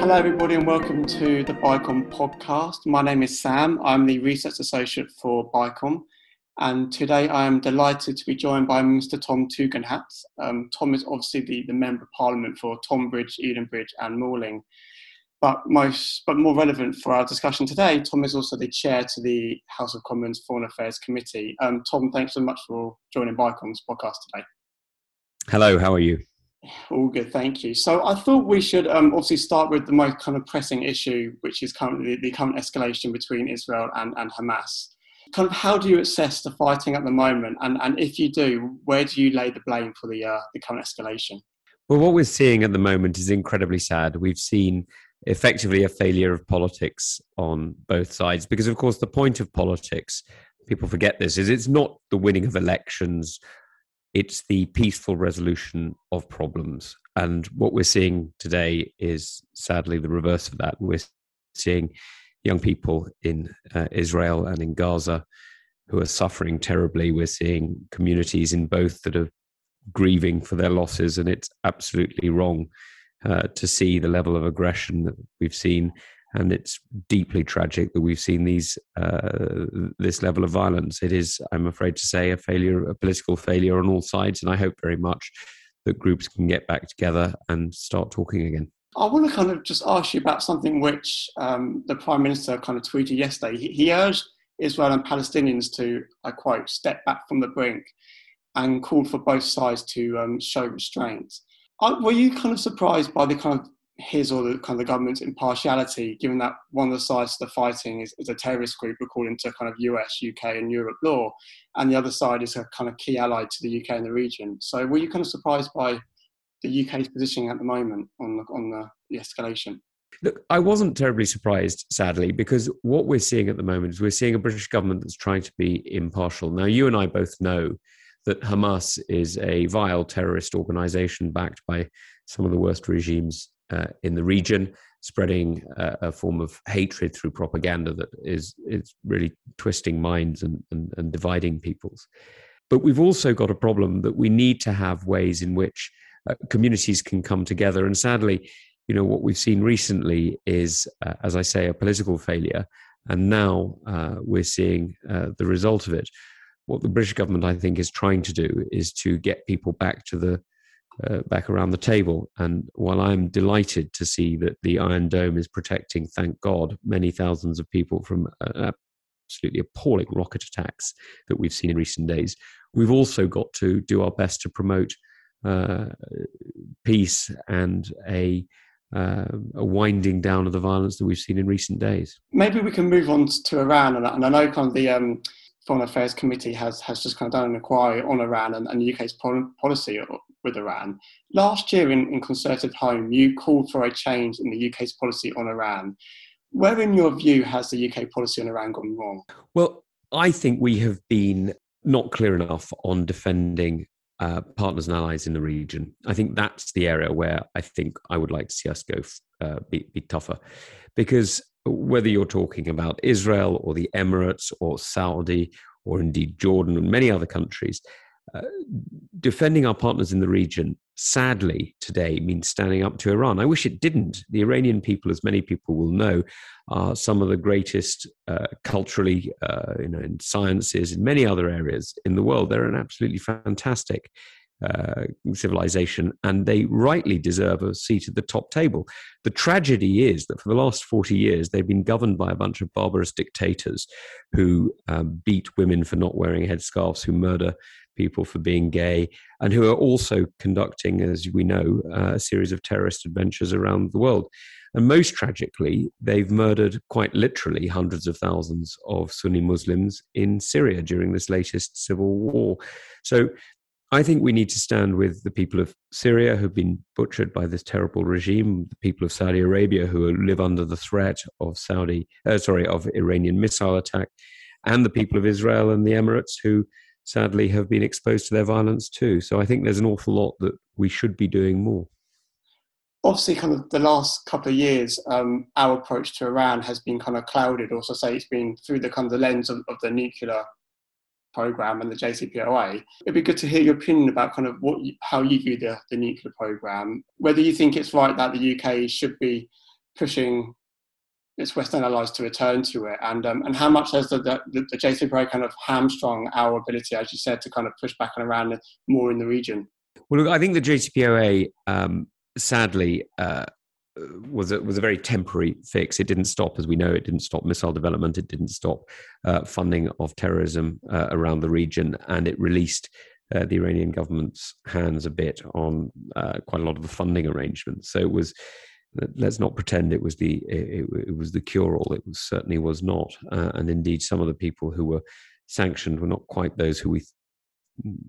Hello everybody and welcome to the BICOM podcast. My name is Sam, I'm the Research Associate for BICOM, and today I am delighted to be joined by Mr. Tom Tugendhat. Tom is obviously the Member of Parliament for Tonbridge, Edenbridge and Malling, but more relevant for our discussion today, Tom is also the Chair to the House of Commons Foreign Affairs Committee. Tom, thanks so much for joining BICOM's podcast today. Hello, how are you? All good, thank you. So I thought we should obviously start with the most kind of pressing issue, which is currently the current escalation between Israel and Hamas. Kind of how do you assess the fighting at the moment? And if you do, where do you lay the blame for the current escalation? Well, what we're seeing at the moment is incredibly sad. We've seen effectively a failure of politics on both sides, because of course the point of politics, people forget this, is it's not the winning of elections. It's the peaceful resolution of problems. And what we're seeing today is sadly the reverse of that. We're seeing young people in Israel and in Gaza who are suffering terribly. We're seeing communities in both that are grieving for their losses. And it's absolutely wrong to see the level of aggression that we've seen. And it's deeply tragic that we've seen this level of violence. It is, I'm afraid to say, a political failure on all sides. And I hope very much that groups can get back together and start talking again. I want to kind of just ask you about something which the Prime Minister kind of tweeted yesterday. He urged Israel and Palestinians to, I quote, step back from the brink, and called for both sides to show restraint. Were you kind of surprised by the kind of the government's impartiality, given that one of the sides of the fighting is a terrorist group according to kind of US, UK and Europe law, and the other side is a kind of key ally to the UK in the region? So were you kind of surprised by the UK's positioning at the moment on the escalation? Look, I wasn't terribly surprised, sadly, because what we're seeing at the moment is we're seeing a British government that's trying to be impartial. Now, you and I both know that Hamas is a vile terrorist organisation backed by some of the worst regimes in the region, spreading a form of hatred through propaganda that is really twisting minds and dividing peoples. But we've also got a problem that we need to have ways in which communities can come together. And sadly, you know, what we've seen recently is, as I say, a political failure. And now we're seeing the result of it. What the British government, I think, is trying to do is to get people back to the back around the table. And while I'm delighted to see that the Iron Dome is protecting, thank God, many thousands of people from absolutely appalling rocket attacks that we've seen in recent days, we've also got to do our best to promote peace and a winding down of the violence that we've seen in recent days. Maybe we can move on to Iran, and I know kind of the Foreign Affairs Committee has just kind of done an inquiry on Iran and the UK's policy with Iran. Last year in Concerted Home, you called for a change in the UK's policy on Iran. Where, in your view, has the UK policy on Iran gone wrong? Well, I think we have been not clear enough on defending partners and allies in the region. I think that's the area where I think I would like to see us go be tougher. Because whether you're talking about Israel or the Emirates or Saudi or indeed Jordan and many other countries, defending our partners in the region, sadly, today means standing up to Iran. I wish it didn't. The Iranian people, as many people will know, are some of the greatest culturally, in sciences, in many other areas in the world. They're an absolutely fantastic civilization, and they rightly deserve a seat at the top table. The tragedy is that for the last 40 years, they've been governed by a bunch of barbarous dictators who beat women for not wearing headscarves, who murder people for being gay, and who are also conducting, as we know, a series of terrorist adventures around the world. And most tragically, they've murdered quite literally hundreds of thousands of Sunni Muslims in Syria during this latest civil war. So I think we need to stand with the people of Syria who've been butchered by this terrible regime, the people of Saudi Arabia who live under the threat of Iranian missile attack, and the people of Israel and the Emirates who sadly have been exposed to their violence too. So I think there's an awful lot that we should be doing more. Obviously, kind of the last couple of years, our approach to Iran has been kind of clouded, or so say it's been through the kind of the lens of the nuclear program and the JCPOA. It'd be good to hear your opinion about kind of how you view the nuclear program, whether you think it's right that the UK should be pushing its Western allies to return to it, and how much has the JCPOA kind of hamstrung our ability, as you said, to kind of push back on Iran more in the region? Well, look, I think the JCPOA, sadly, was a very temporary fix. It didn't stop, as we know. It didn't stop missile development. It didn't stop funding of terrorism around the region, and it released the Iranian government's hands a bit on quite a lot of the funding arrangements. So it was. Let's not pretend it was the cure-all. It certainly was not, and indeed, some of the people who were sanctioned were not quite those who we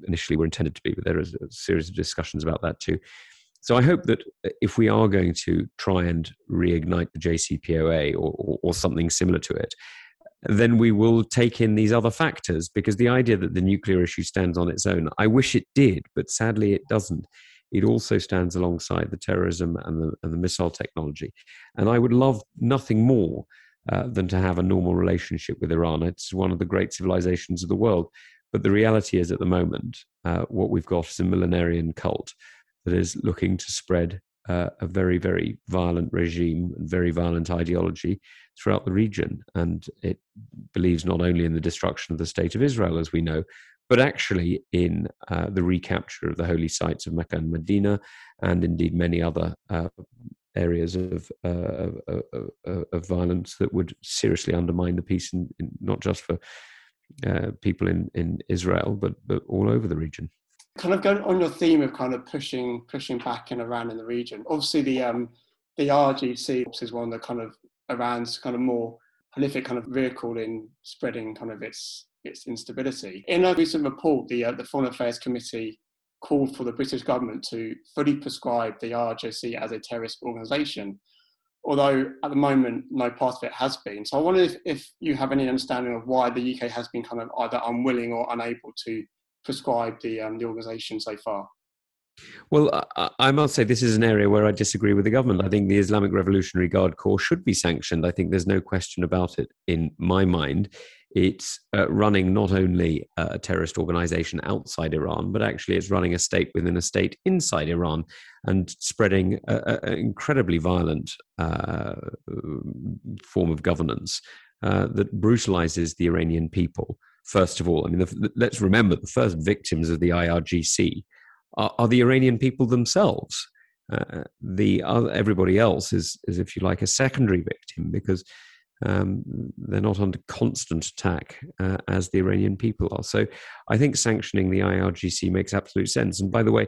initially were intended to be. But there is a series of discussions about that too. So I hope that if we are going to try and reignite the JCPOA or something similar to it, then we will take in these other factors, because the idea that the nuclear issue stands on its own, I wish it did, but sadly it doesn't. It also stands alongside the terrorism and the missile technology. And I would love nothing more than to have a normal relationship with Iran. It's one of the great civilizations of the world. But the reality is, at the moment, what we've got is a millenarian cult that is looking to spread a very, very violent regime and very violent ideology throughout the region. And it believes not only in the destruction of the state of Israel, as we know, but actually in the recapture of the holy sites of Mecca and Medina, and indeed many other areas of violence that would seriously undermine the peace, in not just for people in Israel, but all over the region. Kind of going on your theme of kind of pushing back in Iran in the region. Obviously, the RGC is one of the kind of Iran's kind of more prolific kind of vehicle in spreading kind of its instability. In a recent report, the Foreign Affairs Committee called for the British government to fully prescribe the RGC as a terrorist organisation, although at the moment no part of it has been. So I wonder if you have any understanding of why the UK has been kind of either unwilling or unable to prescribe the organisation so far. Well, I must say this is an area where I disagree with the government. I think the Islamic Revolutionary Guard Corps should be sanctioned. I think there's no question about it in my mind. It's running not only a terrorist organization outside Iran, but actually it's running a state within a state inside Iran and spreading an incredibly violent form of governance that brutalizes the Iranian people, first of all. I mean, let's remember the first victims of the IRGC are the Iranian people themselves. Everybody else is, if you like, a secondary victim, because they're not under constant attack as the Iranian people are. So I think sanctioning the IRGC makes absolute sense. And by the way,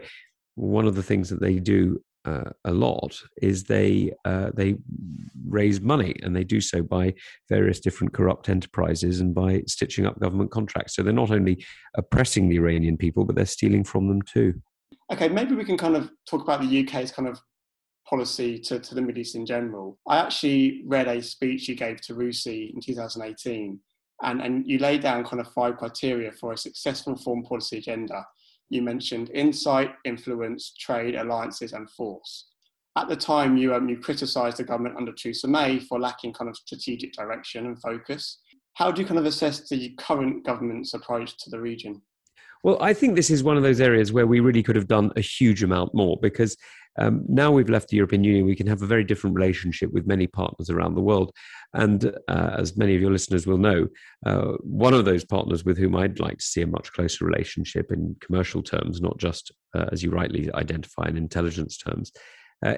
one of the things that they do a lot is they raise money, and they do so by various different corrupt enterprises and by stitching up government contracts. So they're not only oppressing the Iranian people, but they're stealing from them too. Okay, maybe we can kind of talk about the UK's kind of policy to the Middle East in general. I actually read a speech you gave to RUSI in 2018, and you laid down kind of 5 criteria for a successful foreign policy agenda. You mentioned insight, influence, trade, alliances, and force. At the time, you criticised the government under Theresa May for lacking kind of strategic direction and focus. How do you kind of assess the current government's approach to the region? Well, I think this is one of those areas where we really could have done a huge amount more, because now we've left the European Union, we can have a very different relationship with many partners around the world. And as many of your listeners will know, one of those partners with whom I'd like to see a much closer relationship in commercial terms, not just, as you rightly identify, in intelligence terms,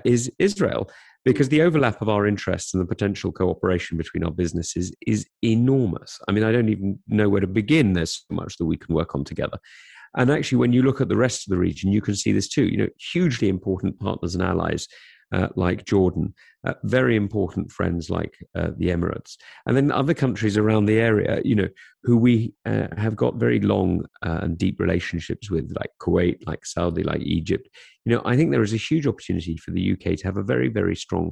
is Israel. Because the overlap of our interests and the potential cooperation between our businesses is enormous. I mean, I don't even know where to begin. There's so much that we can work on together. And actually, when you look at the rest of the region, you can see this too. You know, hugely important partners and allies like Jordan, very important friends like the Emirates, and then other countries around the area, you know, who we have got very long and deep relationships with, like Kuwait, like Saudi, like Egypt. You know, I think there is a huge opportunity for the UK to have a very, very strong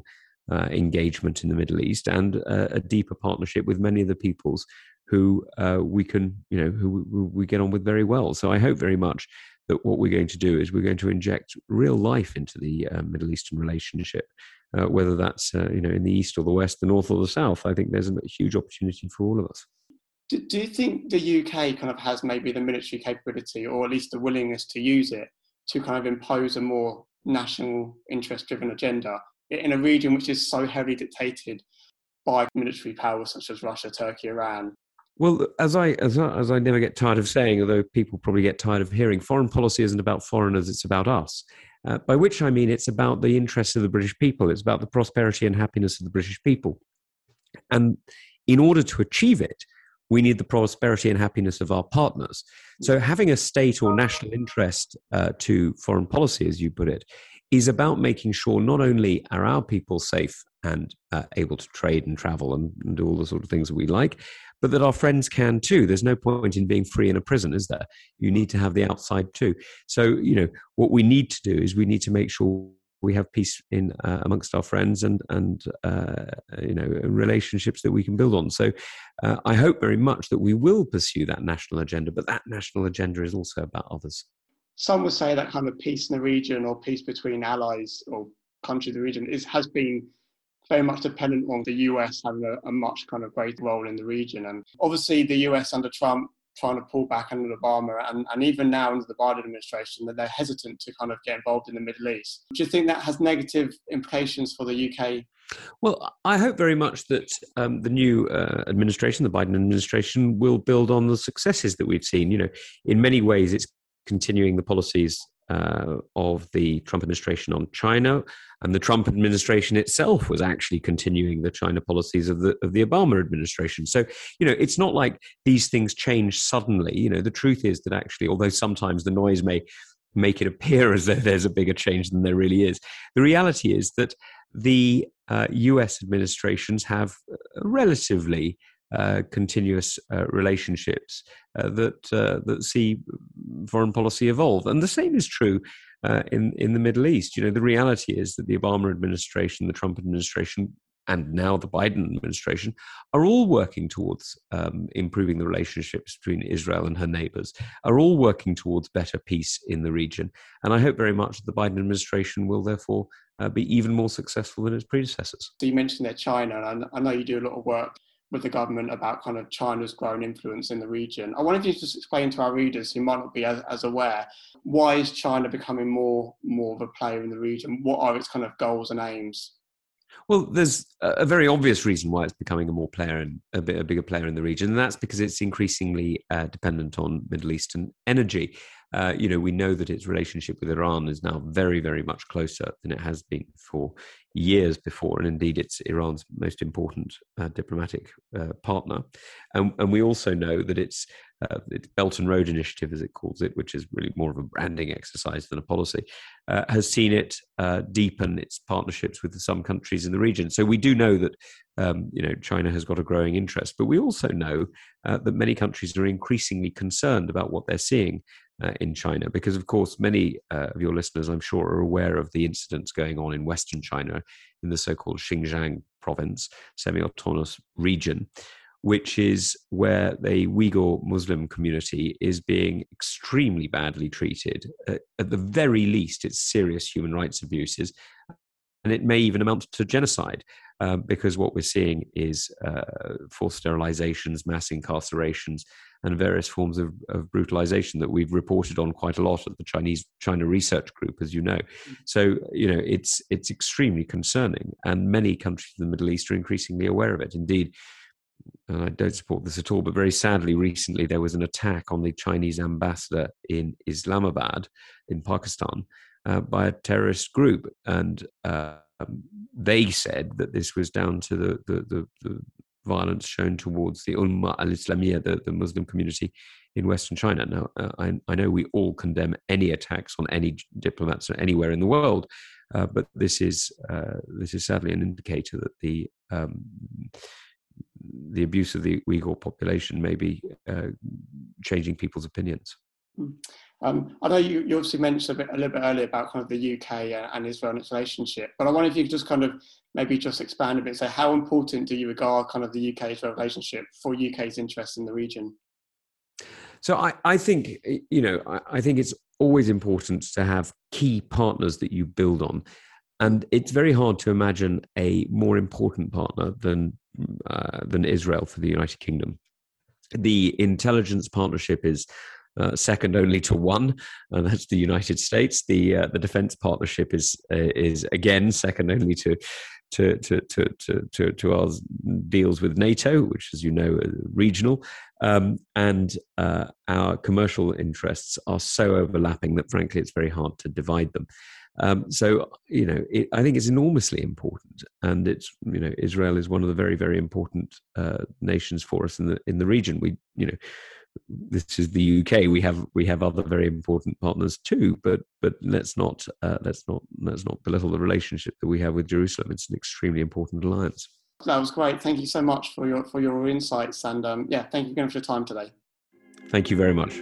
engagement in the Middle East, and a deeper partnership with many of the peoples who we get on with very well. So I hope very much that what we're going to do is we're going to inject real life into the Middle Eastern relationship, whether that's in the east or the west, the north or the south. I think there's a huge opportunity for all of us. Do you think the UK kind of has maybe the military capability, or at least the willingness to use it, to kind of impose a more national interest-driven agenda in a region which is so heavily dictated by military powers such as Russia, Turkey, Iran. Well, as I never get tired of saying, although people probably get tired of hearing, foreign policy isn't about foreigners, it's about us. By which I mean it's about the interests of the British people. It's about the prosperity and happiness of the British people. And in order to achieve it, we need the prosperity and happiness of our partners. So having a state or national interest to foreign policy, as you put it, is about making sure not only are our people safe and able to trade and travel and do all the sort of things that we like, but that our friends can too. There's no point in being free in a prison, is there? You need to have the outside too. So, you know, what we need to do is we need to make sure we have peace in amongst our friends and you know, relationships that we can build on. So I hope very much that we will pursue that national agenda, but that national agenda is also about others. Some would say that kind of peace in the region or peace between allies or countries in the region has been very much dependent on the US having a much kind of greater role in the region. And obviously the US under Trump trying to pull back under Obama and even now under the Biden administration, that they're hesitant to kind of get involved in the Middle East. Do you think that has negative implications for the UK? Well, I hope very much that the new administration, the Biden administration, will build on the successes that we've seen. You know, in many ways, it's continuing the policies of the Trump administration on China, and the Trump administration itself was actually continuing the China policies of the Obama administration. So, you know, it's not like these things change suddenly. You know, the truth is that actually, although sometimes the noise may make it appear as though there's a bigger change than there really is, the reality is that the US administrations have relatively continuous relationships that see foreign policy evolve, and the same is true in the Middle East. You know, the reality is that the Obama administration, the Trump administration, and now the Biden administration are all working towards improving the relationships between Israel and her neighbours, are all working towards better peace in the region. And I hope very much that the Biden administration will therefore be even more successful than its predecessors. So you mentioned there China, and I know you do a lot of work with the government about kind of China's growing influence in the region. I wanted you to just explain to our readers who might not be as aware, why is China becoming more of a player in the region? What are its kind of goals and aims? Well, there's a very obvious reason why it's becoming a bigger player in the region, and that's because it's increasingly dependent on Middle Eastern energy. You know, we know that its relationship with Iran is now very, very much closer than it has been for years before, and indeed it's Iran's most important diplomatic partner. And we also know that its Belt and Road Initiative, as it calls it, which is really more of a branding exercise than a policy, has seen it deepen its partnerships with some countries in the region. So we do know that you know, China has got a growing interest, but we also know that many countries are increasingly concerned about what they're seeing in China, because of course many of your listeners, I'm sure, are aware of the incidents going on in Western China, in the so-called Xinjiang province, semi-autonomous region, which is where the Uyghur Muslim community is being extremely badly treated. At the very least, it's serious human rights abuses, and it may even amount to genocide, because what we're seeing is forced sterilizations, mass incarcerations, and various forms of brutalization that we've reported on quite a lot at the China Research Group, as you know. So, you know, it's extremely concerning, and many countries in the Middle East are increasingly aware of it. Indeed, and I don't support this at all, but very sadly, recently there was an attack on the Chinese ambassador in Islamabad in Pakistan by a terrorist group, and they said that this was down to the violence shown towards the Ummah al-Islamia, the Muslim community in Western China. Now, I know we all condemn any attacks on any diplomats anywhere in the world, but this is sadly an indicator that the abuse of the Uyghur population may be changing people's opinions. I know you obviously mentioned a little bit earlier about kind of the UK and Israel and its relationship, but I wonder if you could just kind of maybe just expand a bit. So how important do you regard kind of the UK-Israel relationship for UK's interests in the region? So I think, you know, I think it's always important to have key partners that you build on. And it's very hard to imagine a more important partner than Israel for the United Kingdom. The intelligence partnership is second only to one, and that's the United States. The defense partnership is again second only to our deals with NATO, which, as you know, are regional, and our commercial interests are so overlapping that, frankly, it's very hard to divide them. I think it's enormously important, and it's, you know, Israel is one of the very, very important nations for us in the region. We, you know, this is the UK. We have other very important partners too, but let's not belittle the relationship that we have with Jerusalem. It's an extremely important alliance. That was great. Thank you so much for your insights, and thank you again for your time today. Thank you very much.